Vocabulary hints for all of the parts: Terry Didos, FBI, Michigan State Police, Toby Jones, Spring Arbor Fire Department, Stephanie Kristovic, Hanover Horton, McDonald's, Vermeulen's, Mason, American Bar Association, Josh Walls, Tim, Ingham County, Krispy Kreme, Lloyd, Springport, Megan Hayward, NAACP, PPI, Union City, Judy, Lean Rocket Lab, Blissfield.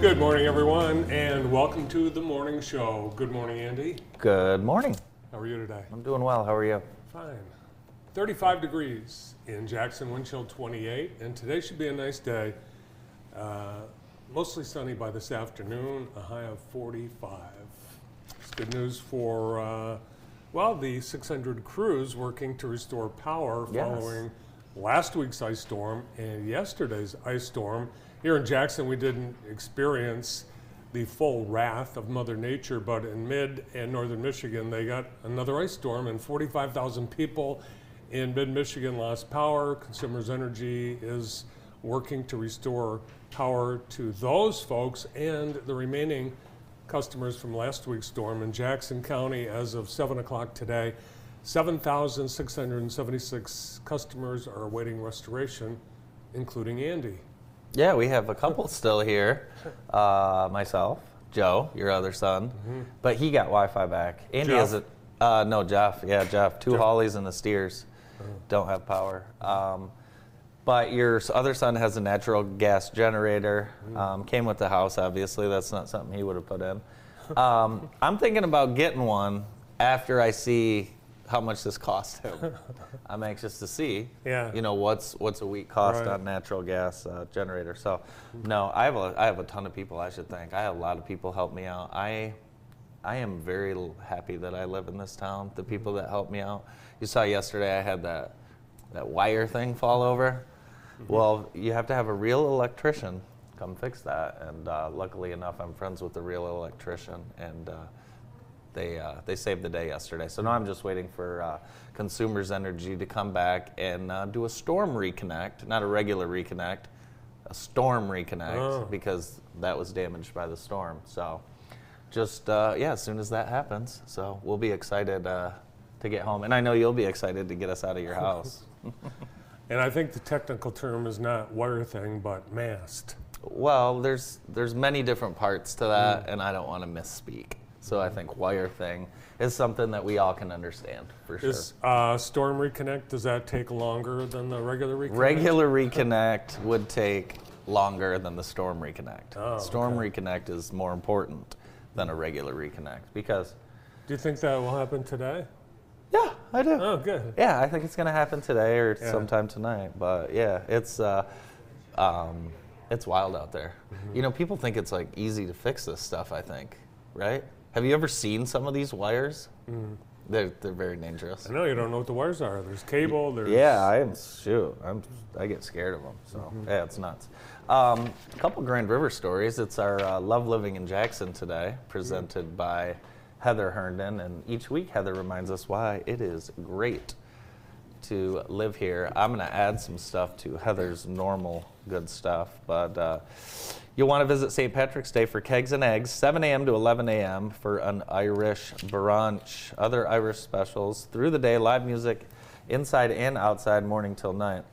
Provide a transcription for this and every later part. Good morning, everyone, and welcome to The Morning Show. Good morning, Andy. Good morning. How are you today? I'm doing well. How are you? Fine. 35 degrees in Jackson, wind chill 28, and today should be a nice day. Mostly sunny by this afternoon, a high of 45. It's good news for, the 600 crews working to restore power following last week's ice storm and yesterday's ice storm. Here in Jackson, we didn't experience the full wrath of Mother Nature, but in mid and northern Michigan, they got another ice storm, and 45,000 people in mid-Michigan lost power. Consumers Energy is working to restore power to those folks and the remaining customers from last week's storm. In Jackson County, as of 7 o'clock today, 7,676 customers are awaiting restoration, including Andy. Yeah, we have a couple still here. Myself, Joe, your other son, but he got Wi-Fi back. Andy hasn't. No, Jeff. Yeah, Jeff. Two Hollies and the steers don't have power. But your other son has a natural gas generator. Came with the house, obviously. That's not something he would have put in. I'm thinking about getting one after I see how much this cost him. I'm anxious to see, what's a week cost on natural gas generator. So, no, I have a ton of people, I should think. I have a lot of people help me out. I am very happy that I live in this town, the people that help me out. You saw yesterday I had that wire thing fall over. Well, you have to have a real electrician come fix that. And luckily enough, I'm friends with the real electrician, and They saved the day yesterday. So now I'm just waiting for Consumers Energy to come back and do a storm reconnect, not a regular reconnect, a storm reconnect, because that was damaged by the storm. So just, as soon as that happens. So we'll be excited to get home. And I know you'll be excited to get us out of your house. And I think the technical term is not wire thing, but mast. Well, there's many different parts to that, and I don't want to misspeak. So I think wire thing is something that we all can understand, for sure. Is storm reconnect, does that take longer than the regular reconnect? Regular reconnect would take longer than the storm reconnect. Storm reconnect is more important than a regular reconnect because... Do you think that will happen today? Yeah, I do. Oh, good. Yeah, I think it's going to happen today or sometime tonight. But yeah, it's wild out there. You know, people think it's like easy to fix this stuff, I think, right? Have you ever seen some of these wires? They're very dangerous. I know, you don't know what the wires are. There's cable, there's... Yeah, I get scared of them, so yeah, it's nuts. A couple Grand River stories. It's our Love Living in Jackson today, presented by Heather Herndon, and each week Heather reminds us why it is great to live here. I'm gonna add some stuff to Heather's normal good stuff, but... You'll want to visit St. Patrick's Day for Kegs and Eggs, 7 a.m. to 11 a.m. for an Irish brunch. Other Irish specials through the day, live music inside and outside, morning till night.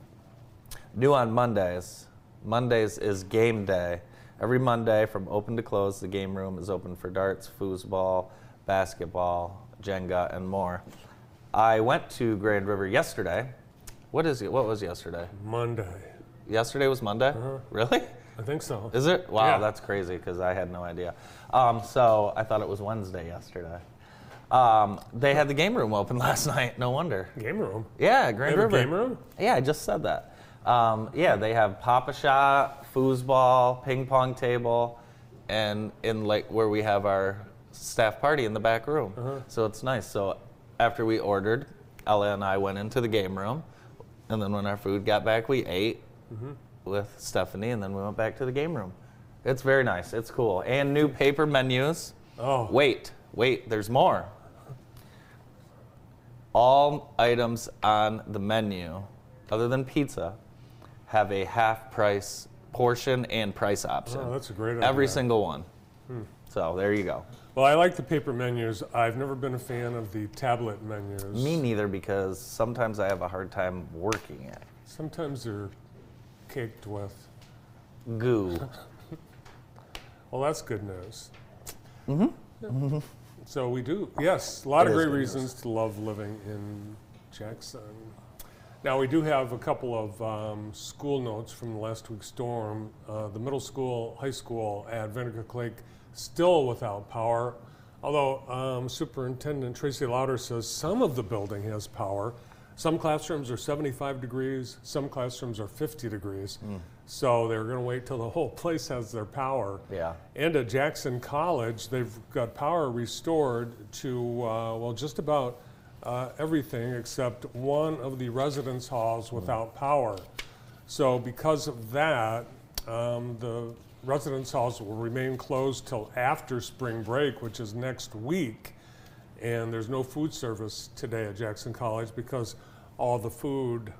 New on Mondays. Mondays is game day. Every Monday from open to close, the game room is open for darts, foosball, basketball, Jenga, and more. I went to Grand River yesterday. What was yesterday? Monday. Yesterday was Monday? Really? I think so. Is it? Wow, that's crazy because I had no idea. So I thought it was Wednesday yesterday. They had the game room open last night. No wonder. Game room? Yeah, Grand River. Game room? Yeah, I just said that. They have Papa Shot, foosball, ping pong table, and in like where we have our staff party in the back room. So it's nice. So after we ordered, Ella and I went into the game room, and then when our food got back, we ate. With Stephanie, and then we went back to the game room. It's very nice. It's cool. And new paper menus. Oh. Wait, Wait, there's more. All items on the menu, other than pizza, have a half price portion and price option. Oh, that's a great idea. Every single one. Hmm. So there you go. Well, I like the paper menus. I've never been a fan of the tablet menus. Me neither, because sometimes I have a hard time working it. Sometimes they're caked with goo. Well, that's good news. Mm-hmm. Yeah. Mm-hmm. So we do, yes, a lot of great reasons to love living in Jackson. Now, we do have a couple of school notes from last week's storm. The middle school, high school at Vandercook Lake still without power, although Superintendent Tracy Lauder says some of the building has power. Some classrooms are 75 degrees, some classrooms are 50 degrees. Mm. So they're going to wait till the whole place has their power. Yeah. And at Jackson College, they've got power restored to, well, just about everything except one of the residence halls without power. So because of that, the residence halls will remain closed till after spring break, which is next week. And there's no food service today at Jackson College because all the food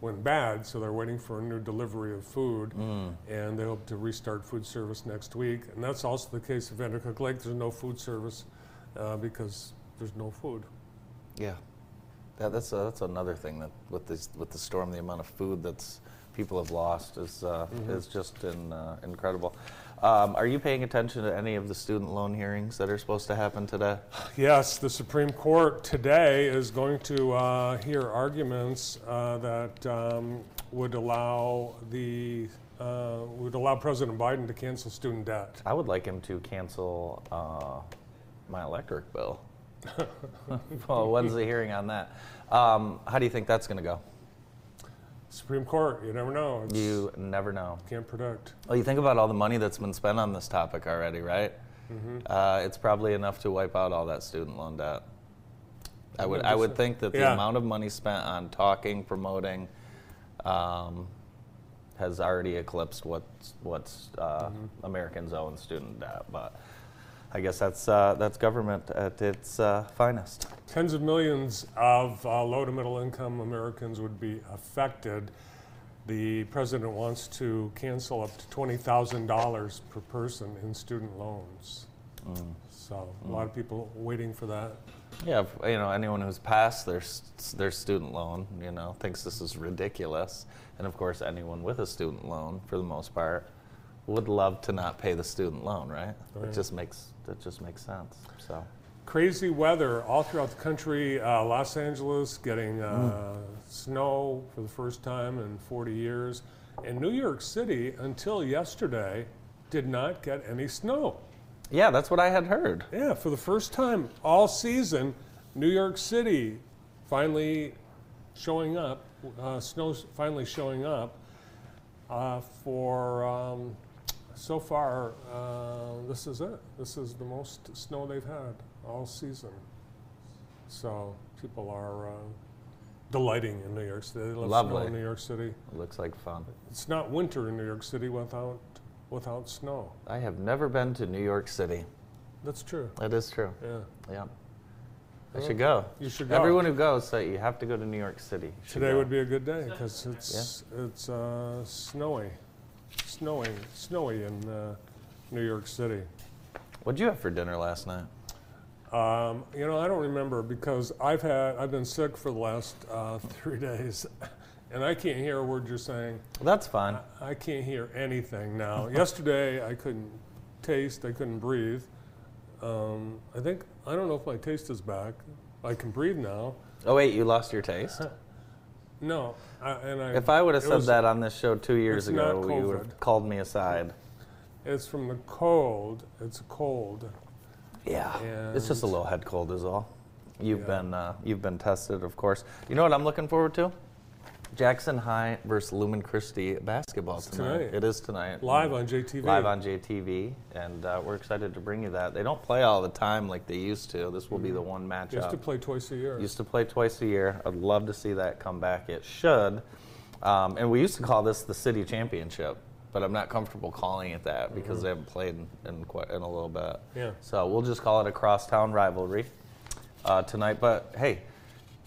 went bad, so they're waiting for a new delivery of food. Mm. And they hope to restart food service next week. And that's also the case of Vandercook Lake. There's no food service because there's no food. Yeah, that's another thing that with the storm, the amount of food that's people have lost is just incredible. Are you paying attention to any of the student loan hearings that are supposed to happen today? Yes, the Supreme Court today is going to hear arguments that would allow President Biden to cancel student debt. I would like him to cancel my electric bill. Well, when's the hearing on that? How do you think that's going to go? Supreme Court, you never know. You never know. Can't predict. Well, you think about all the money that's been spent on this topic already, right? Mm-hmm. It's probably enough to wipe out all that student loan debt. I would think that the amount of money spent on talking, promoting, has already eclipsed what's Americans owe in student debt. But I guess that's government at its finest. Tens of millions of low to middle income Americans would be affected. The president wants to cancel up to $20,000 per person in student loans. Mm. So a lot of people waiting for that. Yeah, you know, anyone who's passed their student loan, you know, thinks this is ridiculous. And of course, anyone with a student loan, for the most part, would love to not pay the student loan, right? Right. It just makes sense. So crazy weather all throughout the country. Los Angeles getting snow for the first time in 40 years, and New York City until yesterday did not get any snow. Yeah, that's what I had heard. Yeah, for the first time all season, New York City finally showing up. Snow's finally showing up. So far, this is it. This is the most snow they've had all season. So people are delighting in New York City. They love snow in New York City. It looks like fun. It's not winter in New York City without snow. I have never been to New York City. That's true. That is true. Yeah. Yeah. I should go. You should go. Everyone who goes, so you have to go to New York City. Today would be a good day because it's snowy in New York City. What'd you have for dinner last night? You know, I don't remember because I've been sick for the last 3 days, and I can't hear a word you're saying. Well, that's fine. I can't hear anything now. Yesterday I couldn't taste. I couldn't breathe. I don't know if my taste is back. I can breathe now. Oh wait, you lost your taste? No. If I would have said that on this show 2 years ago, you would have called me aside. It's from the cold. It's a cold. Yeah. And it's just a little head cold is all. You've been tested, of course. You know what I'm looking forward to? Jackson High versus Lumen Christi basketball tonight. It is tonight. Live on JTV. Live on JTV, and we're excited to bring you that. They don't play all the time like they used to. This will be the one matchup. Used to play twice a year. I'd love to see that come back. It should. And we used to call this the city championship. but I'm not comfortable calling it that because they haven't played in a little bit. Yeah. So we'll just call it a crosstown rivalry tonight. But hey,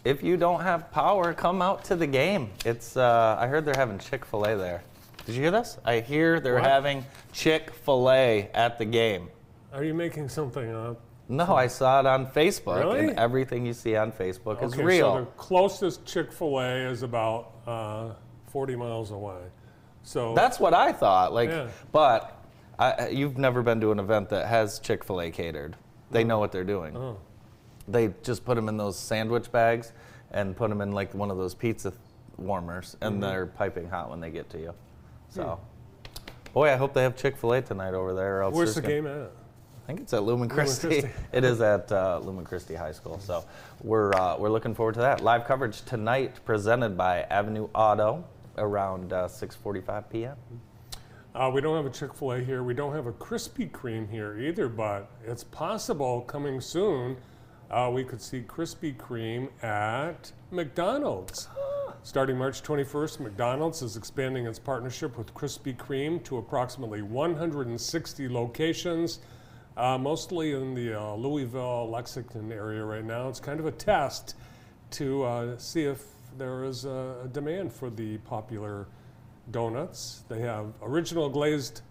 if you don't have power, come out to the game. It's I heard they're having Chick-fil-A there. Did you hear this? I hear they're having Chick-fil-A at the game. Are you making something up? No, I saw it on Facebook. Really? And everything you see on Facebook is real. So the closest Chick-fil-A is about 40 miles away. So that's what I thought. Like, but you've never been to an event that has Chick-fil-A catered. They know what they're doing. Oh. They just put them in those sandwich bags and put them in like one of those pizza warmers, and they're piping hot when they get to you. So, boy, I hope they have Chick-fil-A tonight over there. Or else where's the game at? I think it's at Lumen Christi. It is at Lumen Christi High School. So we're looking forward to that. Live coverage tonight presented by Avenue Auto around 6:45 p.m. We don't have a Chick-fil-A here. We don't have a Krispy Kreme here either, but it's possible coming soon we could see Krispy Kreme at McDonald's. Starting March 21st, McDonald's is expanding its partnership with Krispy Kreme to approximately 160 locations. Mostly in the Louisville, Lexington area right now. It's kind of a test to see if there is a demand for the popular donuts. They have original glazed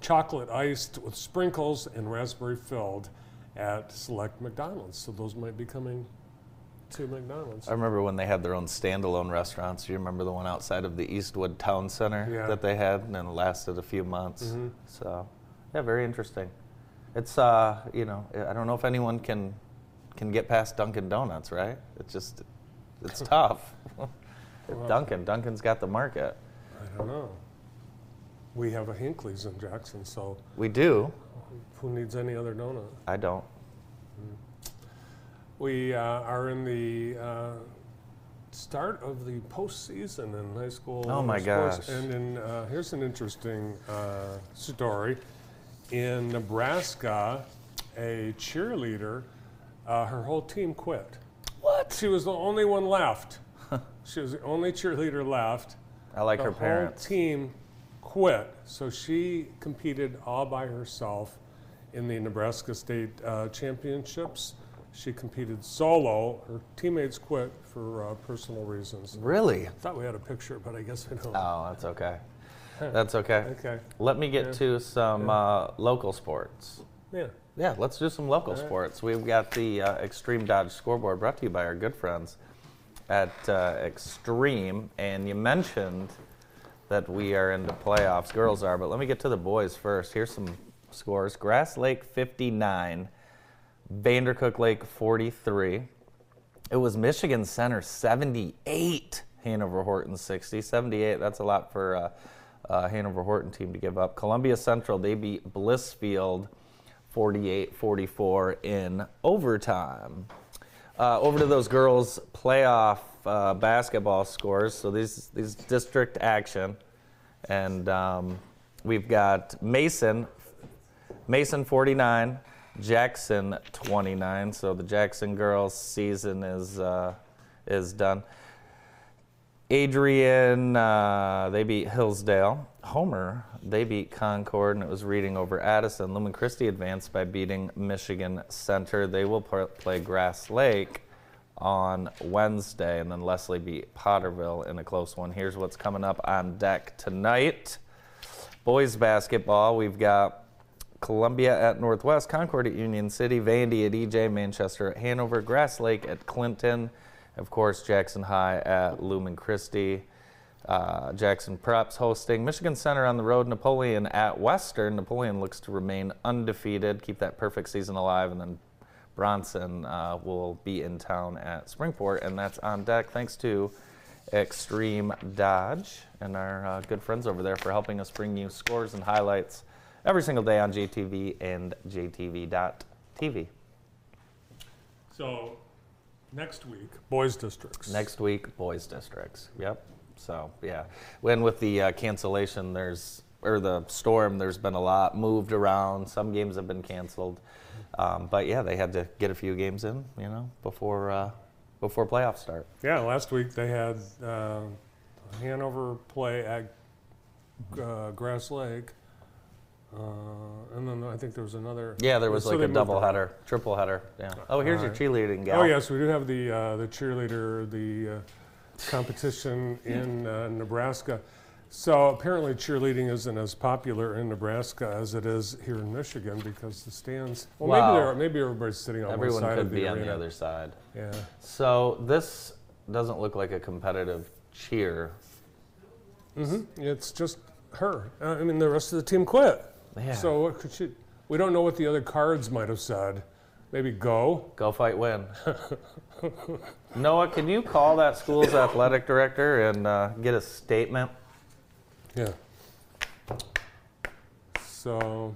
chocolate iced with sprinkles and raspberry filled at select McDonald's. So those might be coming to McDonald's. I remember when they had their own standalone restaurants. You remember the one outside of the Eastwood Town Center that they had, and then it lasted a few months. So, yeah, very interesting. It's, you know, I don't know if anyone can get past Dunkin' Donuts, right? It's just, it's tough. Dunkin's got the market. I don't know. We have a Hinckley's in Jackson, so. We do. Who needs any other donut? I don't. We are in the start of the postseason in high school. Oh, my gosh. And in, here's an interesting story. In Nebraska, a cheerleader, her whole team quit. What? She was the only one left. She was the only cheerleader left. I like her parents. The whole team quit. So she competed all by herself in the Nebraska State Championships. She competed solo. Her teammates quit for personal reasons. Really? I thought we had a picture, but I guess we don't. Oh, that's okay. That's okay. Okay. Let me get to some local sports. Yeah. Yeah, let's do some local sports. We've got the Extreme Dodge scoreboard brought to you by our good friends at Extreme. And you mentioned that we are into playoffs. Girls are, but let me get to the boys first. Here's some scores. Grass Lake 59, Vandercook Lake 43. It was Michigan Center 78, Hanover Horton 60. 78, that's a lot for... Hanover Horton team to give up. Columbia Central, they beat Blissfield 48-44 in overtime. Over to those girls' playoff basketball scores. So these district action. And we've got Mason 49, Jackson 29. So the Jackson girls' season is done. Adrian, they beat Hillsdale. Homer, they beat Concord, and it was Reading over Addison. Lumen Christi advanced by beating Michigan Center. They will play Grass Lake on Wednesday, and then Leslie beat Potterville in a close one. Here's what's coming up on deck tonight. Boys basketball, we've got Columbia at Northwest, Concord at Union City, Vandy at EJ, Manchester at Hanover, Grass Lake at Clinton, of course, Jackson High at Lumen Christi. Jackson Preps hosting Michigan Center on the road. Napoleon at Western. Napoleon looks to remain undefeated, keep that perfect season alive. And then Bronson will be in town at Springport. And that's on deck thanks to Extreme Dodge and our good friends over there for helping us bring you scores and highlights every single day on JTV and JTV.tv. So... next week, boys districts. Next week, boys districts. Yep. So, yeah. And with the cancellation, the storm, there's been a lot moved around. Some games have been canceled. But, yeah, they had to get a few games in, you know, before playoffs start. Yeah, last week they had Hanover play at Grass Lake, and then I think there was another. Yeah, there was so like a double header, triple header. Yeah. Oh, here's your cheerleading gal. Oh yes, we do have the cheerleader competition in Nebraska. So apparently cheerleading isn't as popular in Nebraska as it is here in Michigan because the stands. Well, wow. maybe everybody's sitting on one side of the arena. Everyone could be on the other side. Yeah. So this doesn't look like a competitive cheer. Mm-hmm. It's just her. I mean, the rest of the team quit. Yeah. So what could she? We don't know what the other cards might have said. Maybe go. Go fight win. Noah, can you call that school's athletic director and get a statement? Yeah. So,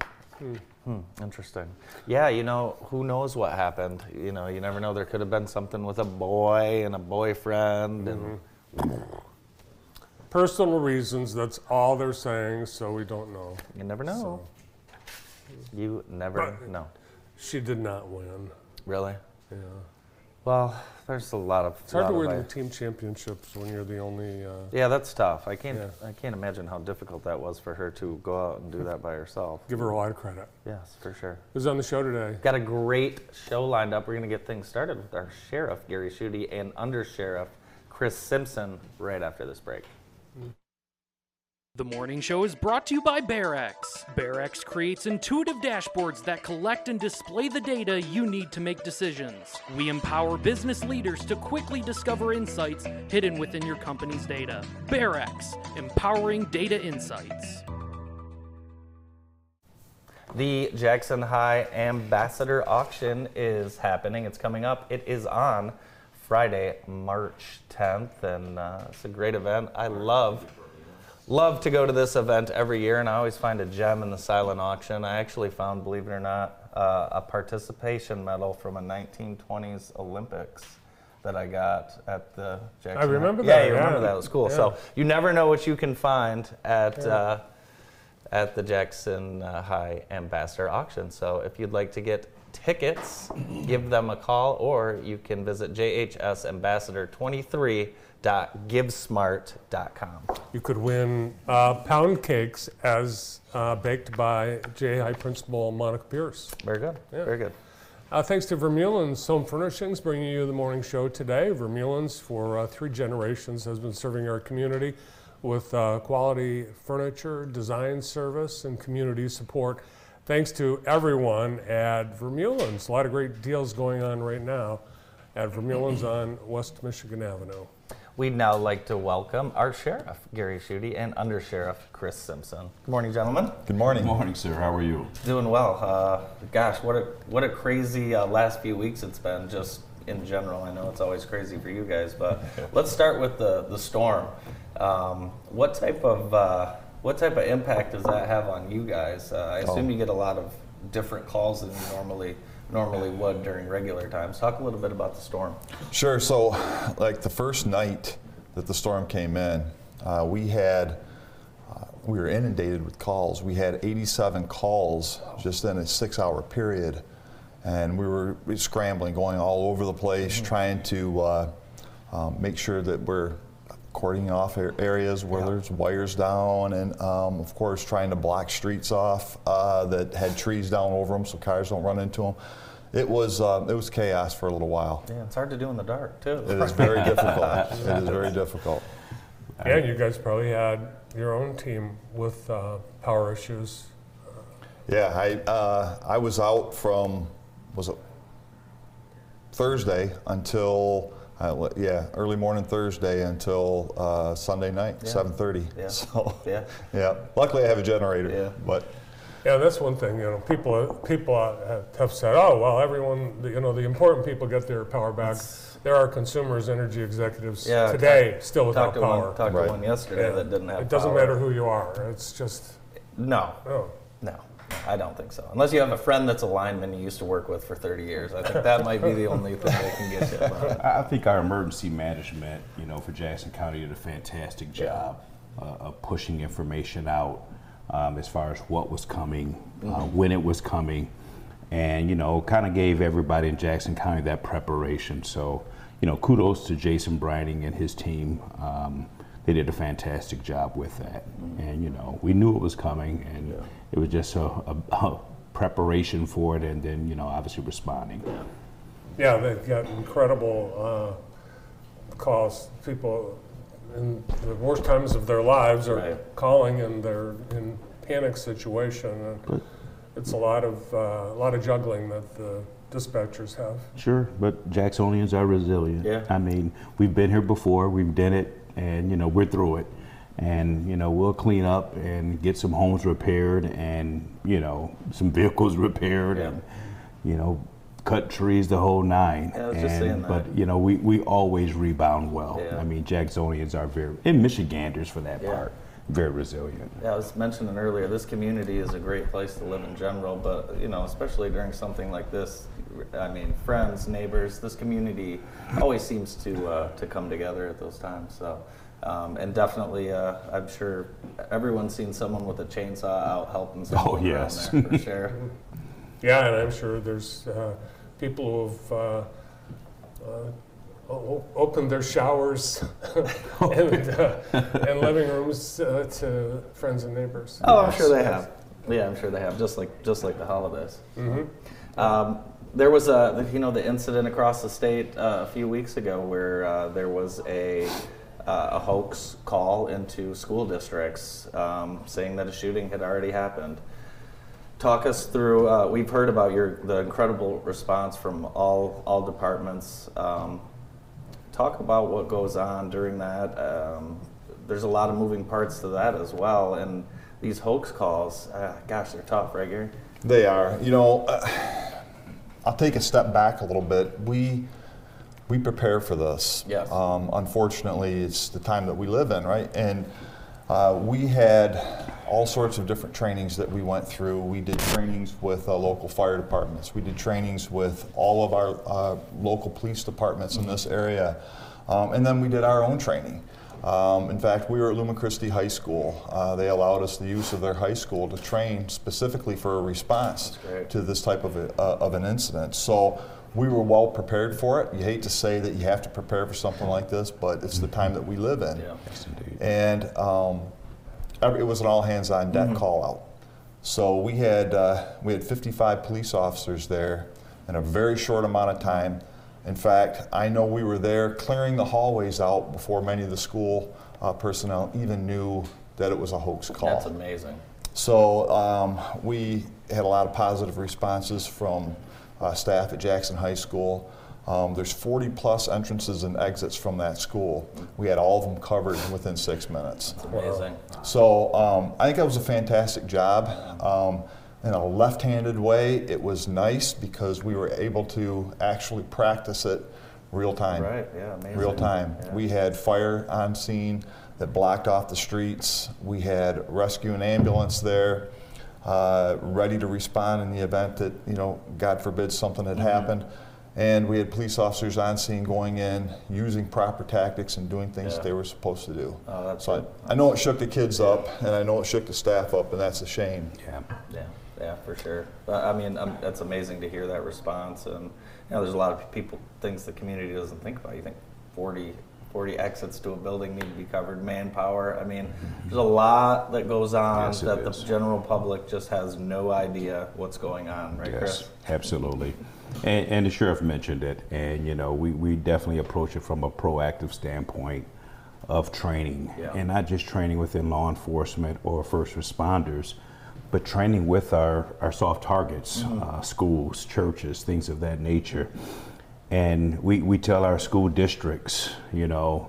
interesting. Yeah, you know, who knows what happened? You know, you never know. There could have been something with a boy and a boyfriend. Mm-hmm. And personal reasons, that's all they're saying, so we don't know. You never know. So. You never know. She did not win. Really? Yeah. Well, there's a lot of. It's hard to win the team championships when you're the only. Yeah, that's tough. I can't imagine how difficult that was for her to go out and do that by herself. Give her a lot of credit. Yes, for sure. Who's on the show today? Got a great show lined up. We're gonna get things started with our sheriff Gary Schutte and undersheriff Chris Simpson right after this break. The morning show is brought to you by Barrix. Barrix creates intuitive dashboards that collect and display the data you need to make decisions. We empower business leaders to quickly discover insights hidden within your company's data. Barrix, empowering data insights. The Jackson High Ambassador Auction is happening. It's coming up. It is on Friday, March 10th, and it's a great event. I love to go to this event every year, and I always find a gem in the silent auction. I actually found, believe it or not, a participation medal from a 1920s Olympics that I got at the Jackson. I remember that. Yeah, you remember that. It was cool. Yeah. So you never know what you can find at the Jackson High Ambassador Auction. So if you'd like to get tickets, give them a call, or you can visit jhsambassador23.givesmart.com. You could win pound cakes as baked by J.I. Principal Monica Pierce. Very good. Yeah. Very good. Thanks to Vermeulen's Home Furnishings, bringing you the morning show today. Vermeulen's for 3 generations has been serving our community with quality furniture, design service, and community support. Thanks to everyone at Vermeulen's. A lot of great deals going on right now at Vermeulen's on West Michigan Avenue. We'd now like to welcome our sheriff, Gary Schutte, and undersheriff, Chris Simpson. Good morning, gentlemen. Good morning. Good morning, sir. How are you? Doing well. Gosh, what a crazy last few weeks it's been, just in general. I know it's always crazy for you guys, but let's start with the storm. What type of impact does that have on you guys? I assume you get a lot of different calls than you normally would during regular times. Talk a little bit about the storm. Sure. So, like the first night that the storm came in, we were inundated with calls. We had 87 calls just in a 6-hour period, and we were scrambling, going all over the place, trying to make sure that we're cordoning off areas where there's wires down, and of course trying to block streets off that had trees down over them so cars don't run into them. It was chaos for a little while. Yeah, it's hard to do in the dark too. It is very difficult. It is very difficult. Yeah, you guys probably had your own team with power issues. Yeah, I was out from, was it Thursday until. Early morning Thursday until Sunday night, 7:30. Yeah. So, yeah. Luckily, I have a generator. Yeah. But yeah, that's one thing. You know, people have said, "Oh, well, everyone, you know, the important people get their power back." There are Consumers Energy executives today still without power. Talked to one yesterday that didn't have. It doesn't matter who you are. It's just no. I don't think so. Unless you have a friend that's a lineman you used to work with for 30 years. I think that might be the only thing they can get you about. I think our emergency management, you know, for Jackson County did a fantastic job of pushing information out as far as what was coming, when it was coming, and, you know, kind of gave everybody in Jackson County that preparation. So, you know, kudos to Jason Brining and his team. they did a fantastic job with that. Mm-hmm. And, you know, we knew it was coming, and yeah. it was just a preparation for it, and then, you know, obviously responding. Yeah, yeah, they've got incredible calls. People in the worst times of their lives are right. calling, and they're in panic situation. And but, it's a lot of juggling that the dispatchers have. Sure, but Jacksonians are resilient. Yeah. I mean, we've been here before, we've done it, and, you know, we're through it. And, you know, we'll clean up and get some homes repaired and, you know, some vehicles repaired yeah. and, you know, cut trees, the whole nine. Yeah, I was just saying that. But, you know, we always rebound well. Yeah. I mean, Jacksonians are very, and Michiganders for that yeah. part, very resilient. Yeah, I was mentioning earlier, this community is a great place to live in general, but, you know, especially during something like this, I mean, friends, neighbors, this community always seems to come together at those times, so. And definitely, I'm sure everyone's seen someone with a chainsaw out helping someone. Oh, yes. There, for sure. Yeah, and I'm sure there's people who've opened their showers and living rooms to friends and neighbors. Oh, yes. I'm sure they have. Yeah, I'm sure they have, just like the holidays. Mm-hmm. There was the incident across the state a few weeks ago where there was a hoax call into school districts saying that a shooting had already happened. Talk us through, we've heard about the incredible response from all departments. Talk about what goes on during that. There's a lot of moving parts to that as well, and these hoax calls, gosh, they're tough, right, Gary? They are. You know, I'll take a step back a little bit. We prepare for this. Yes. Unfortunately, it's the time that we live in, right? And we had all sorts of different trainings that we went through. We did trainings with local fire departments. We did trainings with all of our local police departments mm-hmm. in this area. And then we did our own training. In fact, we were at Lumen Christi High School. They allowed us the use of their high school to train specifically for a response to this type of an incident. So. We were well prepared for it. You hate to say that you have to prepare for something like this, but it's the time that we live in. Yeah. Yes, indeed. And it was an all-hands-on-deck mm-hmm. call-out. So we had 55 police officers there in a very short amount of time. In fact, I know we were there clearing the hallways out before many of the school personnel even knew that it was a hoax call. That's amazing. So we had a lot of positive responses from staff at Jackson High School. There's 40-plus entrances and exits from that school. We had all of them covered within 6 minutes. That's amazing. So I think that was a fantastic job. In a left-handed way, it was nice because we were able to actually practice it real time. Right, yeah, amazing. Real time. Yeah. We had fire on scene that blocked off the streets. We had rescue and ambulance there. Ready to respond in the event that, you know, God forbid something had mm-hmm. happened. And we had police officers on scene going in, using proper tactics and doing things yeah. that they were supposed to do. Oh, that's so I know it shook the kids yeah. up, and I know it shook the staff up, and that's a shame. Yeah, yeah, yeah, for sure. I mean, that's amazing to hear that response. And, you know, there's a lot of people, things the community doesn't think about. You think 40 exits to a building need to be covered, manpower. I mean, there's a lot that goes on yes, that the general public just has no idea what's going on, right, yes, Chris? Absolutely. And the sheriff mentioned it, and, you know, we definitely approach it from a proactive standpoint of training, yeah. and not just training within law enforcement or first responders, but training with our soft targets, mm-hmm. Schools, churches, things of that nature. And we tell our school districts, you know,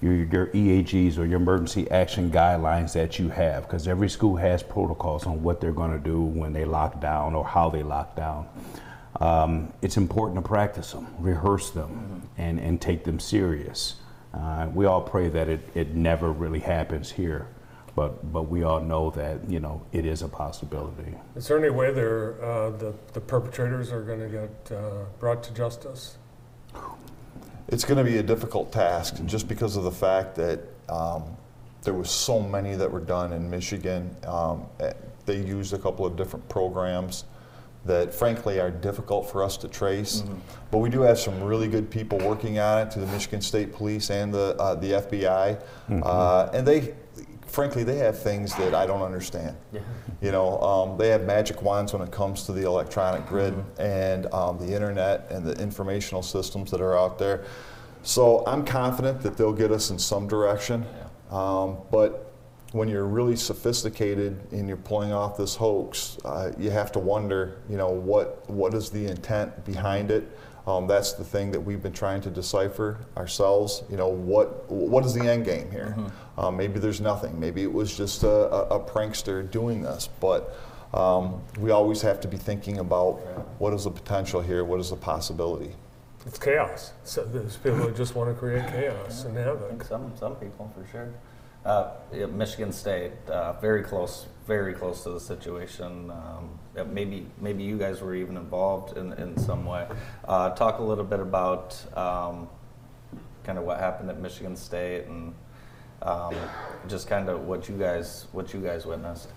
your EAGs or your emergency action guidelines that you have, because every school has protocols on what they're going to do when they lock down or how they lock down. It's important to practice them, rehearse them, and take them serious. We all pray that it never really happens here, but we all know that, you know, it is a possibility. Is there any way the perpetrators are going to get brought to justice? It's going to be a difficult task just because of the fact that there was so many that were done in Michigan. They used a couple of different programs that frankly are difficult for us to trace. Mm-hmm. But we do have some really good people working on it through the Michigan State Police and the FBI. Mm-hmm. And they, frankly, they have things that I don't understand. Yeah. You know, they have magic wands when it comes to the electronic grid mm-hmm. and the internet and the informational systems that are out there. So I'm confident that they'll get us in some direction. Yeah. But when you're really sophisticated and you're pulling off this hoax, you have to wonder, you know, what is the intent behind it? That's the thing that we've been trying to decipher ourselves. You know, what is the end game here? Mm-hmm. Maybe there's nothing. Maybe it was just a prankster doing this. But we always have to be thinking about what is the potential here? What is the possibility? It's chaos. So there's people who just want to create chaos and havoc. I think some people, for sure. Michigan State, very close to the situation. Maybe you guys were even involved in some way. Talk a little bit about kind of what happened at Michigan State and just kind of what you guys witnessed.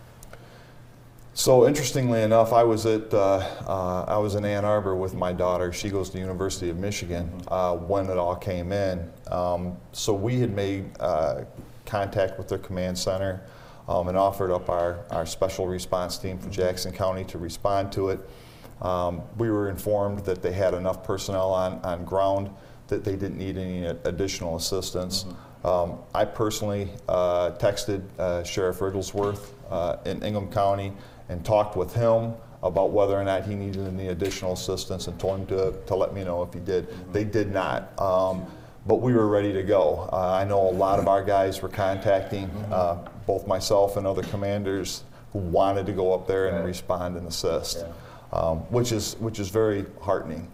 So interestingly enough, I was in Ann Arbor with my daughter. She goes to the University of Michigan when it all came in. So we had made contact with their command center and offered up our special response team for Jackson County to respond to it. We were informed that they had enough personnel on ground that they didn't need any additional assistance. Mm-hmm. I personally texted Sheriff Riddlesworth in Ingham County and talked with him about whether or not he needed any additional assistance and told him to let me know if he did. Mm-hmm. They did not. But we were ready to go. I know a lot of our guys were contacting both myself and other commanders who wanted to go up there and respond and assist, which is very heartening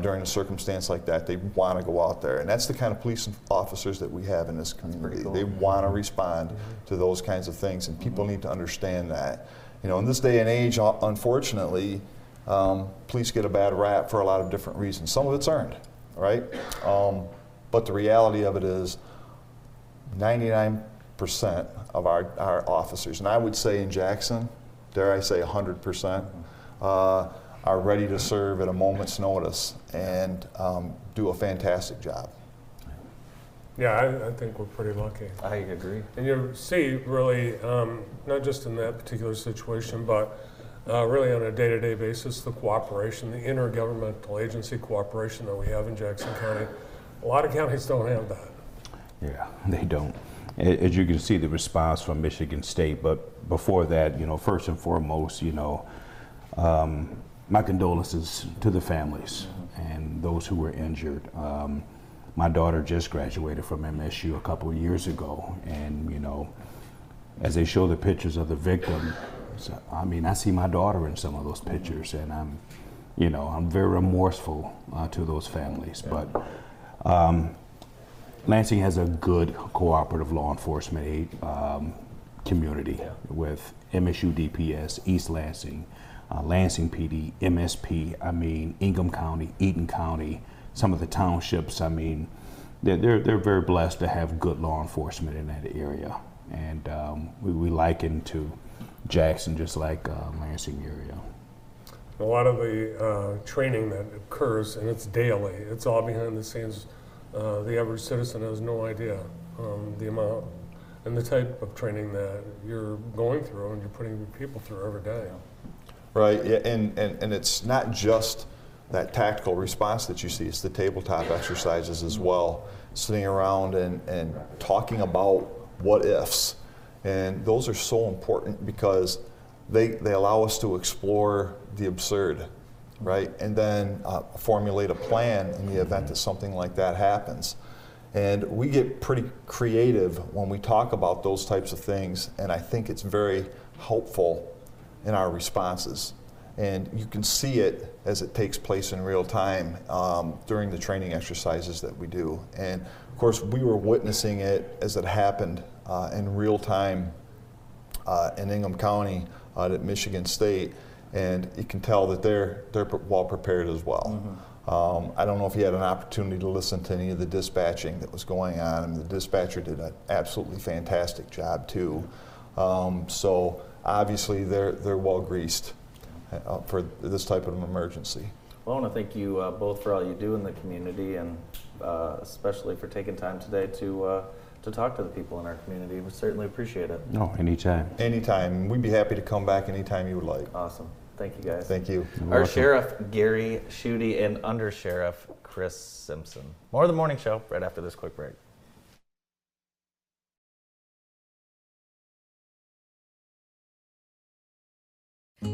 during a circumstance like that. They want to go out there, and that's the kind of police officers that we have in this community. Cool. They want to respond to those kinds of things, and people need to understand that. You know, in this day and age, unfortunately, police get a bad rap for a lot of different reasons. Some of it's earned, right? But the reality of it is 99% of our officers, and I would say in Jackson, dare I say 100%, are ready to serve at a moment's notice and do a fantastic job. Yeah, I think we're pretty lucky. I agree. And you see really, not just in that particular situation, but really on a day-to-day basis, the cooperation, the intergovernmental agency cooperation that we have in Jackson County. A lot of counties don't have that. Yeah, they don't. As you can see, the response from Michigan State, but before that, you know, first and foremost, you know, my condolences to the families and those who were injured. My daughter just graduated from MSU a couple of years ago, and, you know, as they show the pictures of the victim, I mean, I see my daughter in some of those pictures, and I'm very remorseful to those families, but. Lansing has a good cooperative law enforcement aid, community with MSU DPS, East Lansing, Lansing PD, MSP, I mean, Ingham County, Eaton County, some of the townships. I mean, they're very blessed to have good law enforcement in that area. And we liken to Jackson just like Lansing area. A lot of the training that occurs, and it's daily, it's all behind the scenes. The average citizen has no idea the amount and the type of training that you're going through and you're putting your people through every day. Right, yeah, and it's not just that tactical response that you see, it's the tabletop exercises as well, sitting around and talking about what ifs. And those are so important because they allow us to explore the absurd, right? And then formulate a plan in the event that something like that happens. And we get pretty creative when we talk about those types of things, and I think it's very helpful in our responses. And you can see it as it takes place in real time during the training exercises that we do. And of course, we were witnessing it as it happened in real time in Ingham County at Michigan State, and you can tell that they're well prepared as well. Mm-hmm. I don't know if you had an opportunity to listen to any of the dispatching that was going on. I mean, the dispatcher did an absolutely fantastic job too. So obviously they're well greased, for this type of an emergency. Well, I want to thank you both for all you do in the community, and especially for taking time today to talk to the people in our community. We certainly appreciate it. No, anytime. Anytime. We'd be happy to come back anytime you would like. Awesome. Thank you, guys. Thank you. Our Sheriff, Gary Schutte, and Undersheriff, Chris Simpson. More of The Morning Show right after this quick break.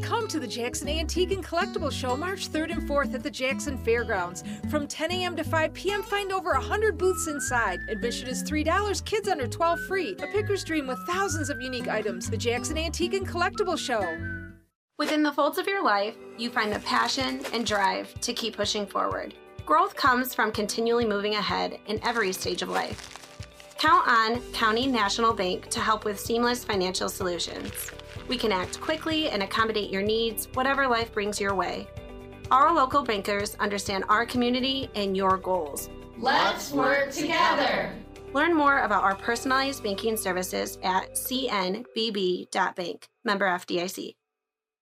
Come to the Jackson Antique and Collectible Show March 3rd and 4th at the Jackson Fairgrounds. From 10 a.m. to 5 p.m., find over 100 booths inside. Admission is $3, kids under 12 free. A picker's dream with thousands of unique items. The Jackson Antique and Collectible Show. Within the folds of your life, you find the passion and drive to keep pushing forward. Growth comes from continually moving ahead in every stage of life. Count on County National Bank to help with seamless financial solutions. We can act quickly and accommodate your needs, whatever life brings your way. Our local bankers understand our community and your goals. Let's work together. Learn more about our personalized banking services at cnbb.bank. Member FDIC.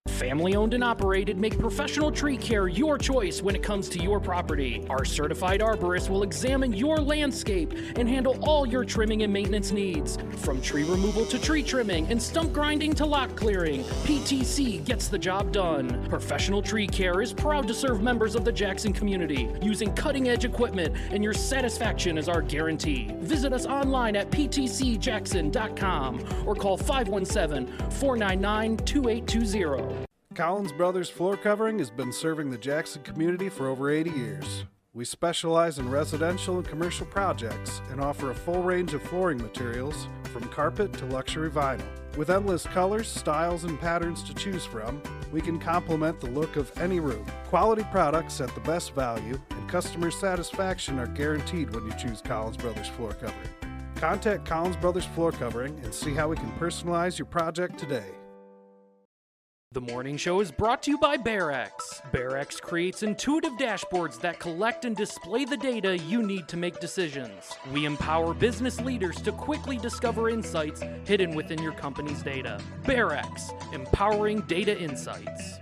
Family owned and operated, make professional tree care your choice when it comes to your property. Our certified arborist will examine your landscape and handle all your trimming and maintenance needs. From tree removal to tree trimming and stump grinding to lot clearing, PTC gets the job done. Professional Tree Care is proud to serve members of the Jackson community using cutting edge equipment, and your satisfaction is our guarantee. Visit us online at ptcjackson.com or call 517-499-2820. Collins Brothers Floor Covering has been serving the Jackson community for over 80 years. We specialize in residential and commercial projects and offer a full range of flooring materials, from carpet to luxury vinyl. With endless colors, styles, and patterns to choose from, we can complement the look of any room. Quality products at the best value and customer satisfaction are guaranteed when you choose Collins Brothers Floor Covering. Contact Collins Brothers Floor Covering and see how we can personalize your project today. The Morning Show is brought to you by Barrix. Barrix creates intuitive dashboards that collect and display the data you need to make decisions. We empower business leaders to quickly discover insights hidden within your company's data. Barrix, empowering data insights.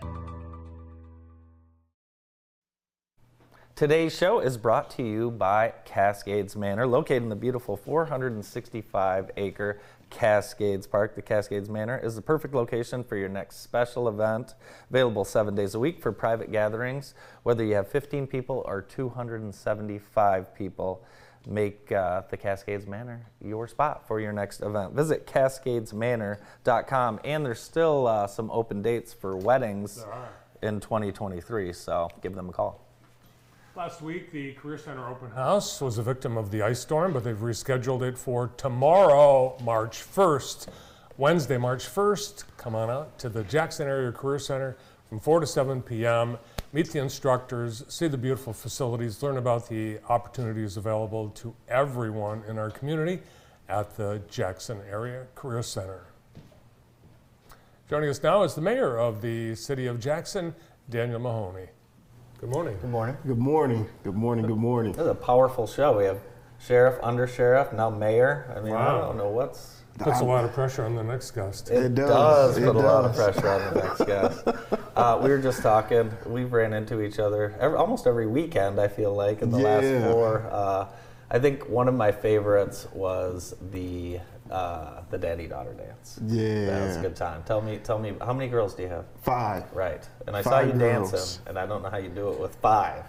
Today's show is brought to you by Cascades Manor, located in the beautiful 465-acre Cascades Park. The Cascades Manor is the perfect location for your next special event, available 7 days a week for private gatherings. Whether you have 15 people or 275 people, make the Cascades Manor your spot for your next event. Visit cascadesmanor.com, and there's still some open dates for weddings in 2023, so give them a call. Last week, the Career Center Open House was a victim of the ice storm, but they've rescheduled it for tomorrow, March 1st. Wednesday, March 1st, come on out to the Jackson Area Career Center from 4 to 7 p.m. Meet the instructors, see the beautiful facilities, learn about the opportunities available to everyone in our community at the Jackson Area Career Center. Joining us now is the mayor of the city of Jackson, Daniel Mahoney. Good morning. Good morning. Good morning. Good morning. Good morning. This is a powerful show. We have sheriff, undersheriff, now mayor. I mean, wow. I don't know what's... Puts a lot of pressure on the next guest. It does. It does put a lot of pressure on the next guest. We were just talking. We've ran into each other almost every weekend, I feel like, in the last four. I think one of my favorites was the daddy-daughter dance. Yeah, that was a good time. Tell me, how many girls do you have? Five. Right, and I saw you dancing, and I don't know how you do it with five.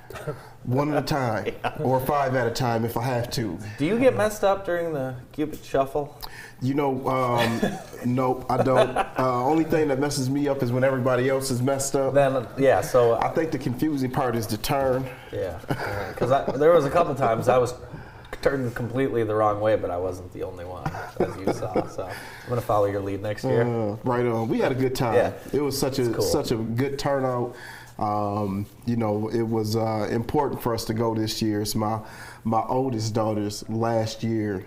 One at a time, or five at a time if I have to. Do you get messed up during the Cupid shuffle? You know, nope, I don't. Only thing that messes me up is when everybody else is messed up. Then, yeah, so I think the confusing part is the turn. Yeah, because there was a couple times I was turned completely the wrong way, but I wasn't the only one, as you saw. So I'm going to follow your lead next year. Right on. We had a good time. Yeah. It was such a good turnout. You know, it was important for us to go this year. It's my oldest daughter's last year,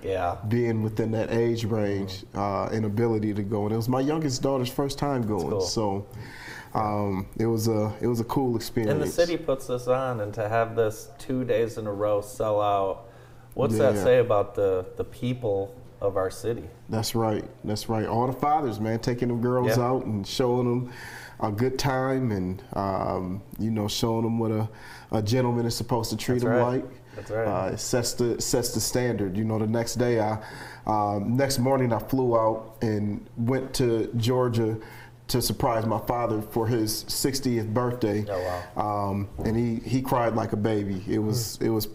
being within that age range and ability to go. And it was my youngest daughter's first time going. Cool. So it was a cool experience. And the city puts this on, and to have this 2 days in a row sell out, what's that say about the people of our city? That's right. That's right. All the fathers, man, taking them girls out and showing them a good time, and you know, showing them what a gentleman is supposed to treat them like. That's right. It sets the standard. You know, the next day, next morning, I flew out and went to Georgia to surprise my father for his 60th birthday. Oh, wow. And he cried like a baby. It was it was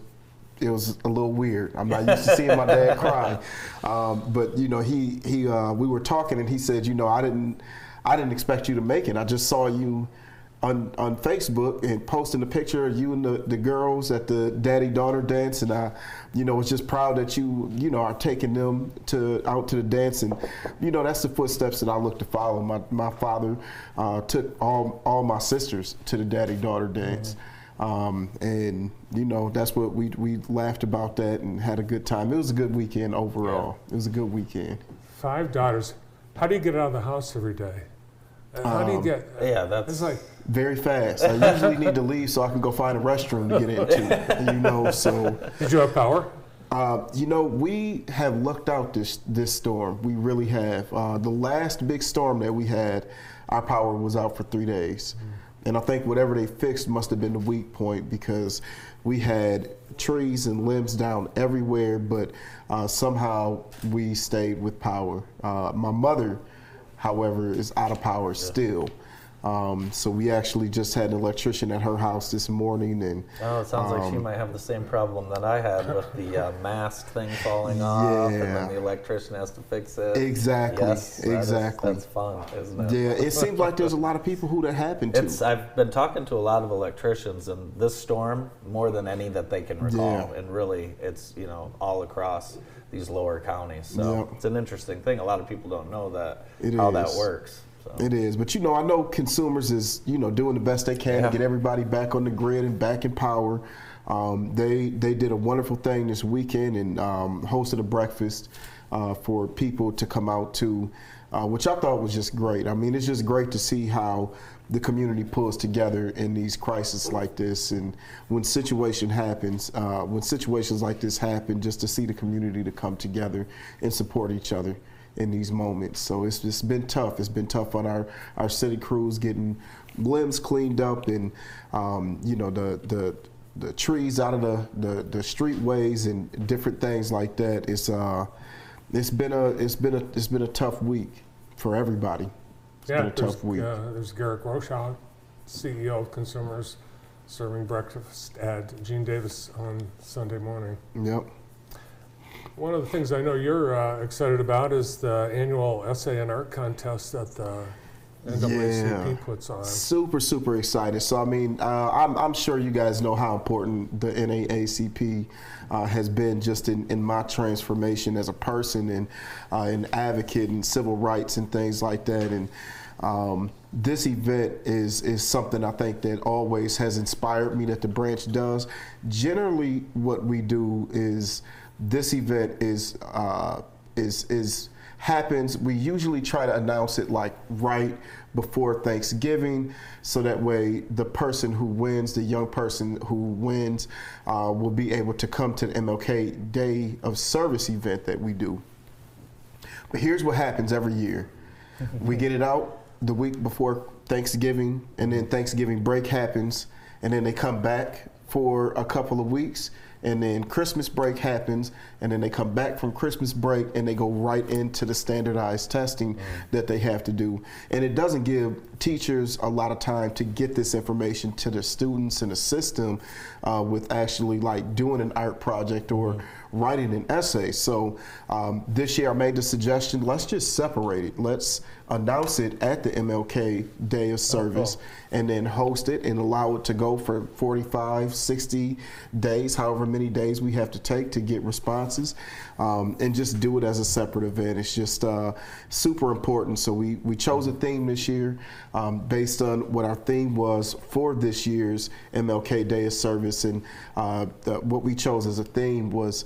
a little weird. I'm not used to seeing my dad cry, but you know, we were talking, and he said, you know, I didn't expect you to make it. I just saw you on Facebook and posting the picture of you and the girls at the daddy-daughter dance, and I, you know, was just proud that you are taking them out to the dance, and you know, that's the footsteps that I look to follow. My father took all my sisters to the daddy-daughter dance. Mm-hmm. And you know, that's what we laughed about that and had a good time. It was a good weekend overall. Yeah. It was a good weekend. 5 daughters. How do you get out of the house every day? How do you get? Yeah, that's like very fast. I usually need to leave so I can go find a restroom to get into. You know, so did you have power? You know, we have lucked out this storm. We really have. The last big storm that we had, our power was out for 3 days. Mm. And I think whatever they fixed must have been the weak point, because we had trees and limbs down everywhere, but somehow we stayed with power. My mother, however, is out of power still. So we actually just had an electrician at her house this morning. And oh, it sounds like she might have the same problem that I had with the mast thing falling off, and then the electrician has to fix it. Exactly, yes, exactly. That's fun, isn't it? Yeah, it seems like there's a lot of people who that happened to. I've been talking to a lot of electricians, and this storm, more than any that they can recall, and really it's, you know, all across these lower counties. So it's an interesting thing. A lot of people don't know that how that works. So. It is, but you know, I know Consumers is, you know, doing the best they can to get everybody back on the grid and back in power. They did a wonderful thing this weekend and hosted a breakfast for people to come out to, which I thought was just great. I mean, it's just great to see how the community pulls together in these crises like this, and when situations like this happen, just to see the community to come together and support each other in these moments. So it's been tough. It's been tough on our city crews getting limbs cleaned up, and you know, the trees out of the streetways and different things like that. It's been a tough week for everybody. It's been a tough week. There's Garrett Groeschel, CEO of Consumers, serving breakfast at Gene Davis on Sunday morning. Yep. One of the things I know you're excited about is the annual essay and art contest that the NAACP puts on. Super, super excited. So, I mean, I'm sure you guys know how important the NAACP has been just in my transformation as a person and an advocate and civil rights and things like that. And this event is something I think that always has inspired me, that the branch does. Generally, what we do is this event happens. We usually try to announce it like right before Thanksgiving, so that way the young person who wins, will be able to come to the MLK Day of Service event that we do. But here's what happens every year: we get it out the week before Thanksgiving, and then Thanksgiving break happens, and then they come back for a couple of weeks, and then Christmas break happens, and then they come back from Christmas break and they go right into the standardized testing that they have to do. And it doesn't give teachers a lot of time to get this information to the students and the system with actually like doing an art project or writing an essay. So this year I made the suggestion, let's just separate it. Let's announce it at the MLK Day of Service and then host it and allow it to go for 45, 60 days, however many days we have to take to get responses, and just do it as a separate event. It's just super important. So we chose a theme this year based on what our theme was for this year's MLK Day of Service, and what we chose as a theme was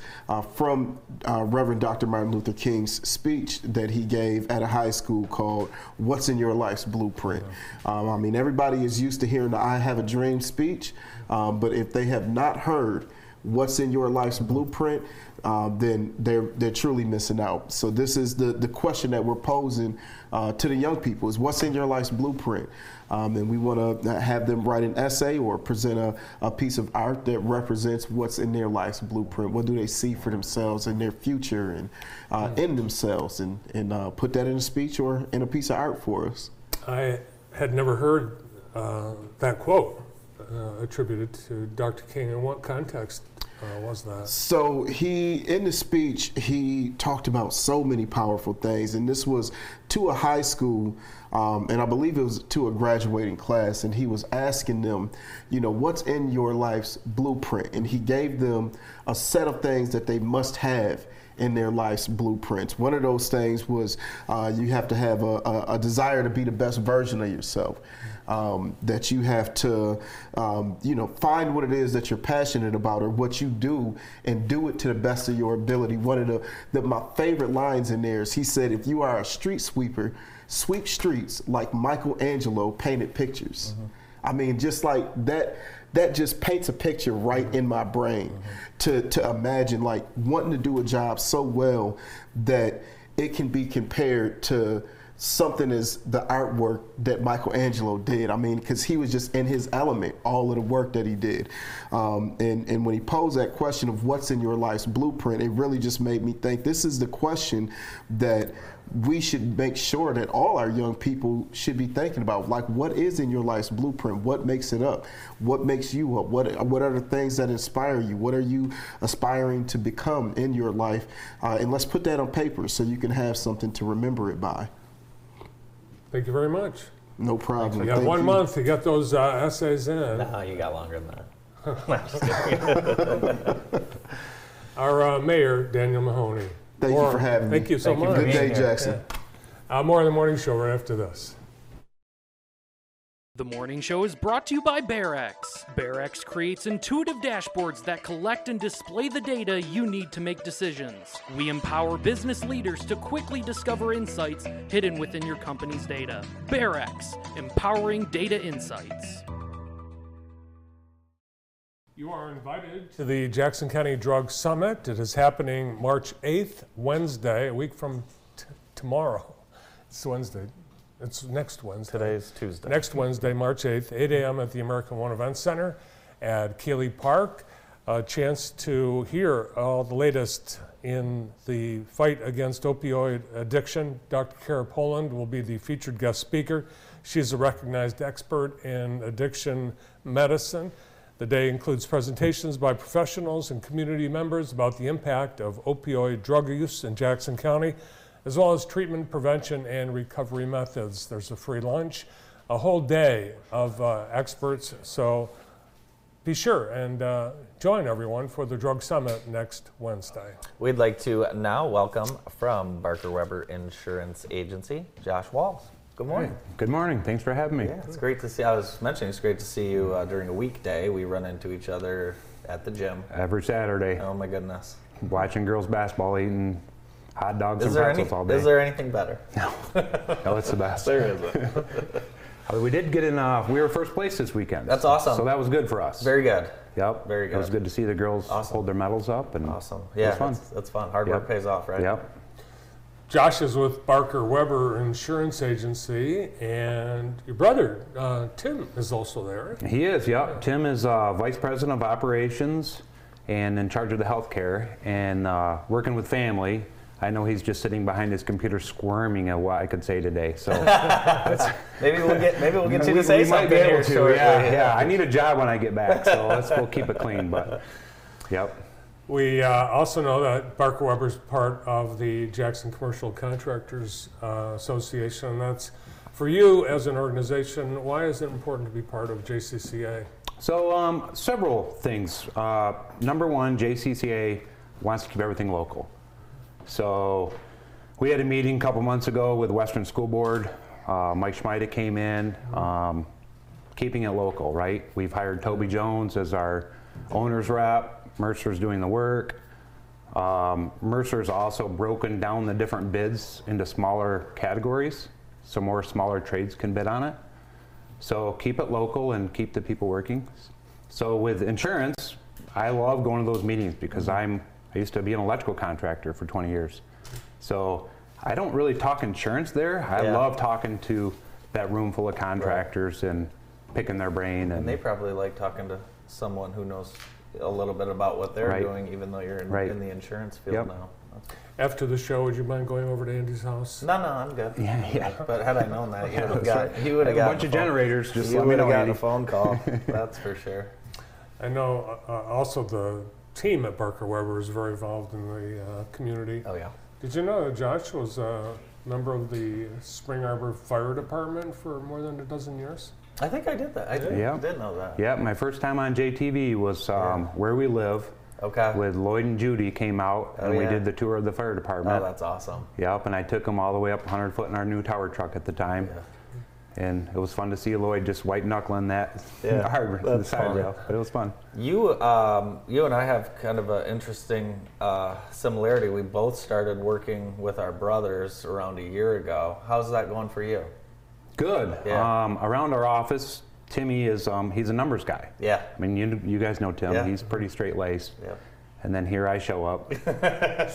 from Reverend Dr. Martin Luther King's speech that he gave at a high school called "What's in Your Life's Blueprint." I mean, everybody is used to hearing the "I Have a Dream" speech, but if they have not heard what's in your life's blueprint, then they're truly missing out. So this is the question that we're posing to the young people is, what's in your life's blueprint? And we want to have them write an essay or present a piece of art that represents what's in their life's blueprint. What do they see for themselves in their future and in themselves, and put that in a speech or in a piece of art for us. I had never heard that quote attributed to Dr. King. In what context was that? So he, in the speech, he talked about so many powerful things, and this was to a high school, and I believe it was to a graduating class, and he was asking them, you know, what's in your life's blueprint? And he gave them a set of things that they must have in their life's blueprints. One of those things was you have to have a desire to be the best version of yourself, that you have to you know, find what it is that you're passionate about or what you do and do it to the best of your ability. One of my favorite lines in there is he said, if you are a street sweeper, sweep streets like Michelangelo painted pictures. Mm-hmm. I mean, just like that just paints a picture right in my brain to imagine like wanting to do a job so well that it can be compared to something as the artwork that Michelangelo did. I mean, because he was just in his element, all of the work that he did. And when he posed that question of what's in your life's blueprint, it really just made me think this is the question that we should make sure that all our young people should be thinking about. Like, what is in your life's blueprint? What makes it up? What makes you up? What are the things that inspire you? What are you aspiring to become in your life? And let's put that on paper so you can have something to remember it by. Thank you very much. No problem. You got one month to get those essays in. No, you got longer than that. Our mayor, Daniel Mahoney. Thank you for having me. Thank you so much. Good day, Jackson. Yeah. More on The Morning Show right after this. The Morning Show is brought to you by Barrix. Barrix creates intuitive dashboards that collect and display the data you need to make decisions. We empower business leaders to quickly discover insights hidden within your company's data. Barrix, empowering data insights. You are invited to the Jackson County Drug Summit. It is happening March 8th, Wednesday, a week from tomorrow. It's Wednesday. It's next Wednesday. Today's Tuesday. Next Wednesday, March 8th, 8 a.m. at the American One Event Center at Keeley Park. A chance to hear all the latest in the fight against opioid addiction. Dr. Kara Poland will be the featured guest speaker. She's a recognized expert in addiction medicine. The day includes presentations by professionals and community members about the impact of opioid drug use in Jackson County, as well as treatment, prevention, and recovery methods. There's a free lunch, a whole day of experts, so be sure and join everyone for the Drug Summit next Wednesday. We'd like to now welcome from Barker Weber Insurance Agency, Josh Walls. Good morning. Hey, good morning. Thanks for having me. Yeah, it's great to see. I was mentioning it's great to see you during a weekday. We run into each other at the gym every Saturday. Oh my goodness! Watching girls basketball, eating hot dogs and pretzels all day. Is there anything better? No, no, it's the best. There isn't. We did get in. We were first place this weekend. That's awesome. So that was good for us. Very good. Yep. Very good. It was good to see the girls hold their medals up and awesome. Yeah, it was fun. That's fun. Hard work pays off, right? Yep. Josh is with Barker Weber Insurance Agency, and your brother, Tim, is also there. He is, yeah. Tim is Vice President of Operations and in charge of the healthcare and working with family. I know he's just sitting behind his computer squirming at what I could say today. So maybe we'll get you to say something here shortly. Yeah. I need a job when I get back, so we'll keep it clean. But yep. We also know that Barker Weber's part of the Jackson Commercial Contractors Association. That's for you as an organization. Why is it important to be part of JCCA? So several things. Number one, JCCA wants to keep everything local. So we had a meeting a couple months ago with Western School Board. Mike Schmida came in, keeping it local, right? We've hired Toby Jones as our owner's rep. Mercer's doing the work. Mercer's also broken down the different bids into smaller categories, so more smaller trades can bid on it. So keep it local and keep the people working. So with insurance, I love going to those meetings because I used to be an electrical contractor for 20 years. So I don't really talk insurance there. I love talking to that room full of contractors and picking their brain. And they probably like talking to someone who knows a little bit about what they're doing, even though you're in the insurance field now. After the show, would you mind going over to Andy's house? No, I'm good. Yeah. But had I known that, you would have got a bunch of generators. Just let me know, Andy. A phone call. That's for sure. I know. Also, the team at Barker Weber is very involved in the community. Oh yeah. Did you know that Josh was a member of the Spring Arbor Fire Department for more than a dozen years? I think I did that. I did know that. Yeah, my first time on JTV was Where We Live. Okay. With Lloyd and Judy came out, and we did the tour of the fire department. Oh, that's awesome. Yep, and I took them all the way up 100 foot in our new tower truck at the time. Yeah. And it was fun to see Lloyd just white knuckling that hard the side rail, but it was fun. You and I have kind of an interesting similarity. We both started working with our brothers around a year ago. How's that going for you? Good. Yeah. Around our office, Timmy is he's a numbers guy. Yeah. I mean, you guys know Tim. Yeah. He's pretty straight laced. Yeah. And then here I show up.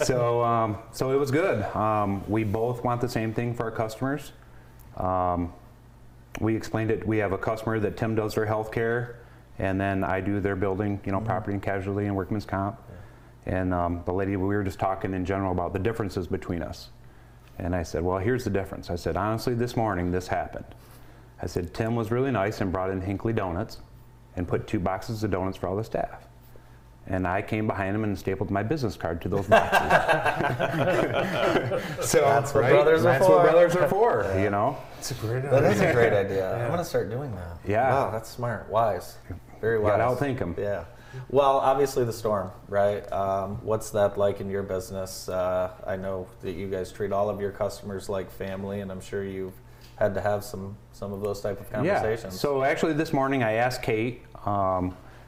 So it was good. We both want the same thing for our customers. We explained it. We have a customer that Tim does their healthcare, and then I do their building, property and casualty and workman's comp. Yeah. And the lady, we were just talking in general about the differences between us. And I said, well, here's the difference. I said, honestly, this morning this happened. I said, Tim was really nice and brought in Hinckley Donuts and put 2 boxes of donuts for all the staff. And I came behind him and stapled my business card to those boxes. So that's what brothers are for. That's what brothers are for, That's a great idea. That is a great idea. I'm going to start doing that. Yeah. Wow, that's smart. Wise. Very wise. I'll think him. Yeah. Well, obviously the storm, right? What's that like in your business? I know that you guys treat all of your customers like family, and I'm sure you've had to have some of those type of conversations. Yeah. So actually this morning I asked Kate,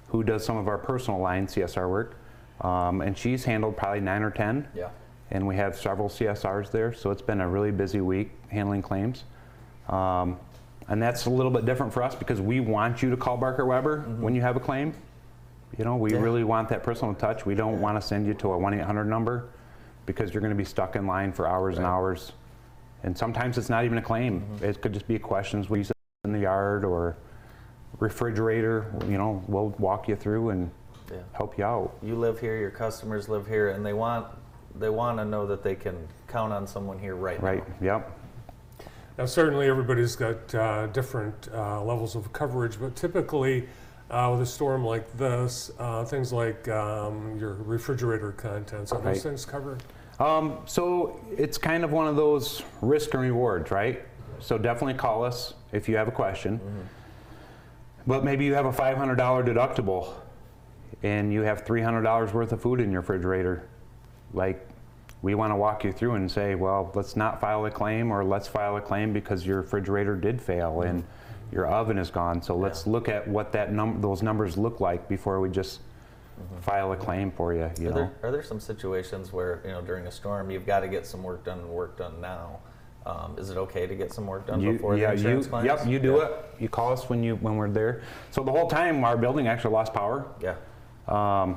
who does some of our personal line CSR work, and she's handled probably 9 or 10. Yeah. And we have several CSRs there, so it's been a really busy week handling claims. And that's a little bit different for us because we want you to call Barker Weber when you have a claim. We really want that personal touch. We don't want to send you to a 1-800 number because you're going to be stuck in line for hours and hours. And sometimes it's not even a claim. It could just be questions we use in the yard or refrigerator. We'll walk you through and help you out. You live here, your customers live here, and they want to know that they can count on someone here right now. Yep. Now, certainly everybody's got different levels of coverage, but typically with a storm like this, things like your refrigerator contents, are those things covered? So it's kind of one of those risk and rewards, right? So definitely call us if you have a question. But maybe you have a $500 deductible and you have $300 worth of food in your refrigerator. We want to walk you through and say, well, let's not file a claim, or let's file a claim because your refrigerator did fail and your oven is gone. So let's look at what that those numbers look like before we just file a claim for you. Are there some situations where during a storm you've got to get some work done now? Is it okay to get some work done before the insurance claims? Yep, you do it. You call us when we're there. So the whole time our building actually lost power. Yeah.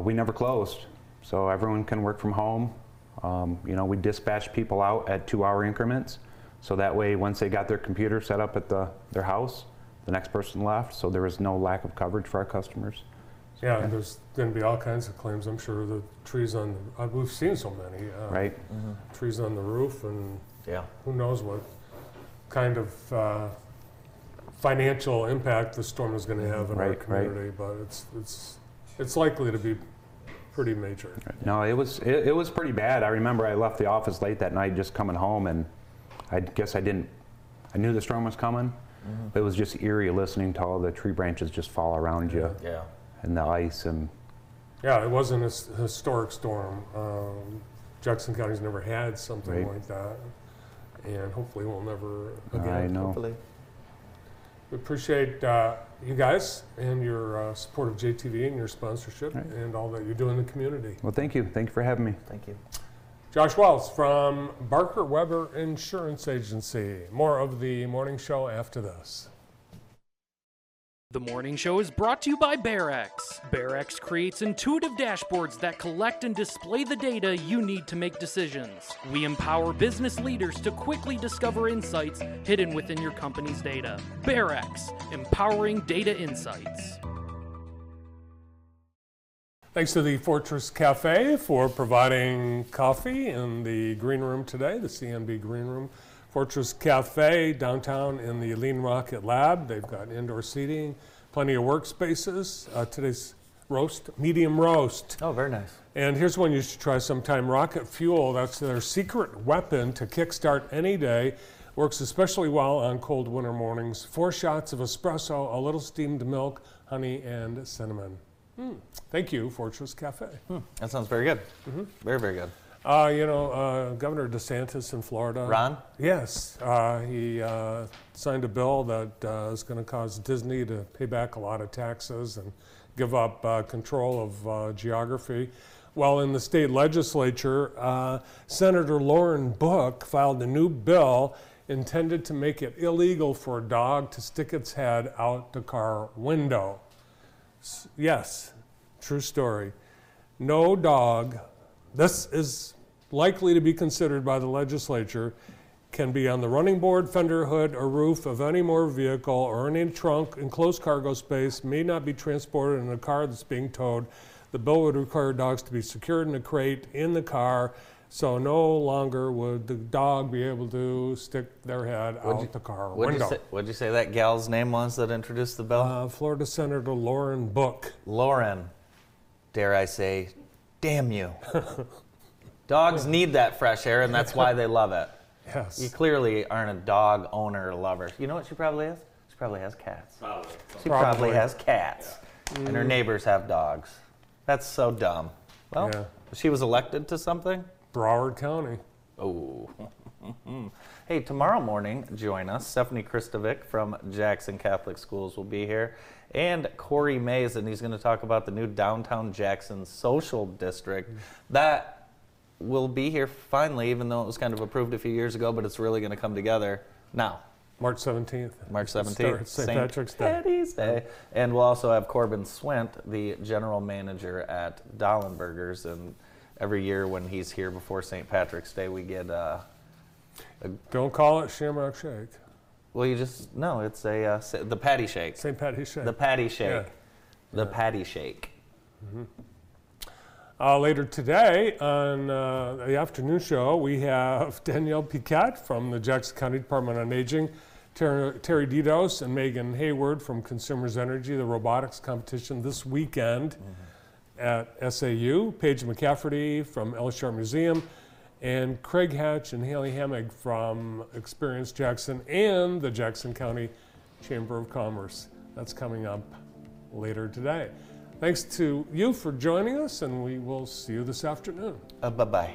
We never closed, so everyone can work from home. We dispatch people out at 2-hour increments, so that way once they got their computer set up at their house, the next person left. So there was no lack of coverage for our customers. Yeah, and there's going to be all kinds of claims, I'm sure. The trees on the, we've seen so many trees on the roof, and who knows what kind of financial impact the storm is going to have in our community. But it's likely to be pretty major. Right. No, it was pretty bad. I remember I left the office late that night, just coming home, and I guess I knew the storm was coming. But it was just eerie listening to all the tree branches just fall around you. Yeah. And the ice and... Yeah, it wasn't a historic storm. Jackson County's never had something like that. And hopefully we'll never again. I know. Hopefully. We appreciate you guys and your support of JTV and your sponsorship and all that you do in the community. Well, thank you. Thank you for having me. Thank you. Josh Wells from Barker Weber Insurance Agency. More of the morning show after this. The morning show is brought to you by Barrix. Barrix creates intuitive dashboards that collect and display the data you need to make decisions. We empower business leaders to quickly discover insights hidden within your company's data. Barrix, empowering data insights. Thanks to the Fortress Cafe for providing coffee in the green room today, the CNB green room. Fortress Cafe downtown in the Lean Rocket Lab. They've got indoor seating, plenty of workspaces. Today's roast, medium roast. Oh, very nice. And here's one you should try sometime, rocket fuel. That's their secret weapon to kickstart any day. Works especially well on cold winter mornings. 4 shots of espresso, a little steamed milk, honey, and cinnamon. Thank you, Fortress Cafe. That sounds very good. Very, very good. Governor DeSantis in Florida. Ron? Yes. He signed a bill that is going to cause Disney to pay back a lot of taxes and give up control of geography. Well, in the state legislature, Senator Lauren Book filed a new bill intended to make it illegal for a dog to stick its head out the car window. Yes, true story. No dog. This is likely to be considered by the legislature, can be on the running board, fender, hood, or roof of any motor vehicle or any trunk, enclosed cargo space, may not be transported in a car that's being towed. The bill would require dogs to be secured in a crate in the car, so no longer would the dog be able to stick their head out the car window. What'd you say that gal's name was that introduced the bill? Florida Senator Lauren Book. Lauren, dare I say, damn you. Dogs need that fresh air, and that's why they love it. Yes. You clearly aren't a dog owner or lover. You know what she probably is? She probably has cats. Probably. She probably has cats. Yeah. And her neighbors have dogs. That's so dumb. Well, yeah. She was elected to something? Broward County. Oh. Hey, tomorrow morning, join us. Stephanie Kristovic from Jackson Catholic Schools will be here. And Corey Mays, and he's going to talk about the new downtown Jackson Social District. That will be here finally, even though it was kind of approved a few years ago, but it's really going to come together now. March 17th. March 17th. St. Patrick's Day. And we'll also have Corbin Swint, the general manager at Dollenberger's. And every year when he's here before St. Patrick's Day, we get Don't call it Shamrock Shake. Well, you just, no, it's a, the patty shake. St. Patty Shake. The patty shake. Yeah. The patty shake. Later today on the afternoon show, we have Danielle Piquette from the Jackson County Department on Aging, Terry Didos and Megan Hayward from Consumers Energy, the robotics competition this weekend at SAU, Paige McCafferty from El Shar Museum, and Craig Hatch and Haley Hammig from Experience Jackson and the Jackson County Chamber of Commerce. That's coming up later today. Thanks to you for joining us, and we will see you this afternoon. Bye-bye.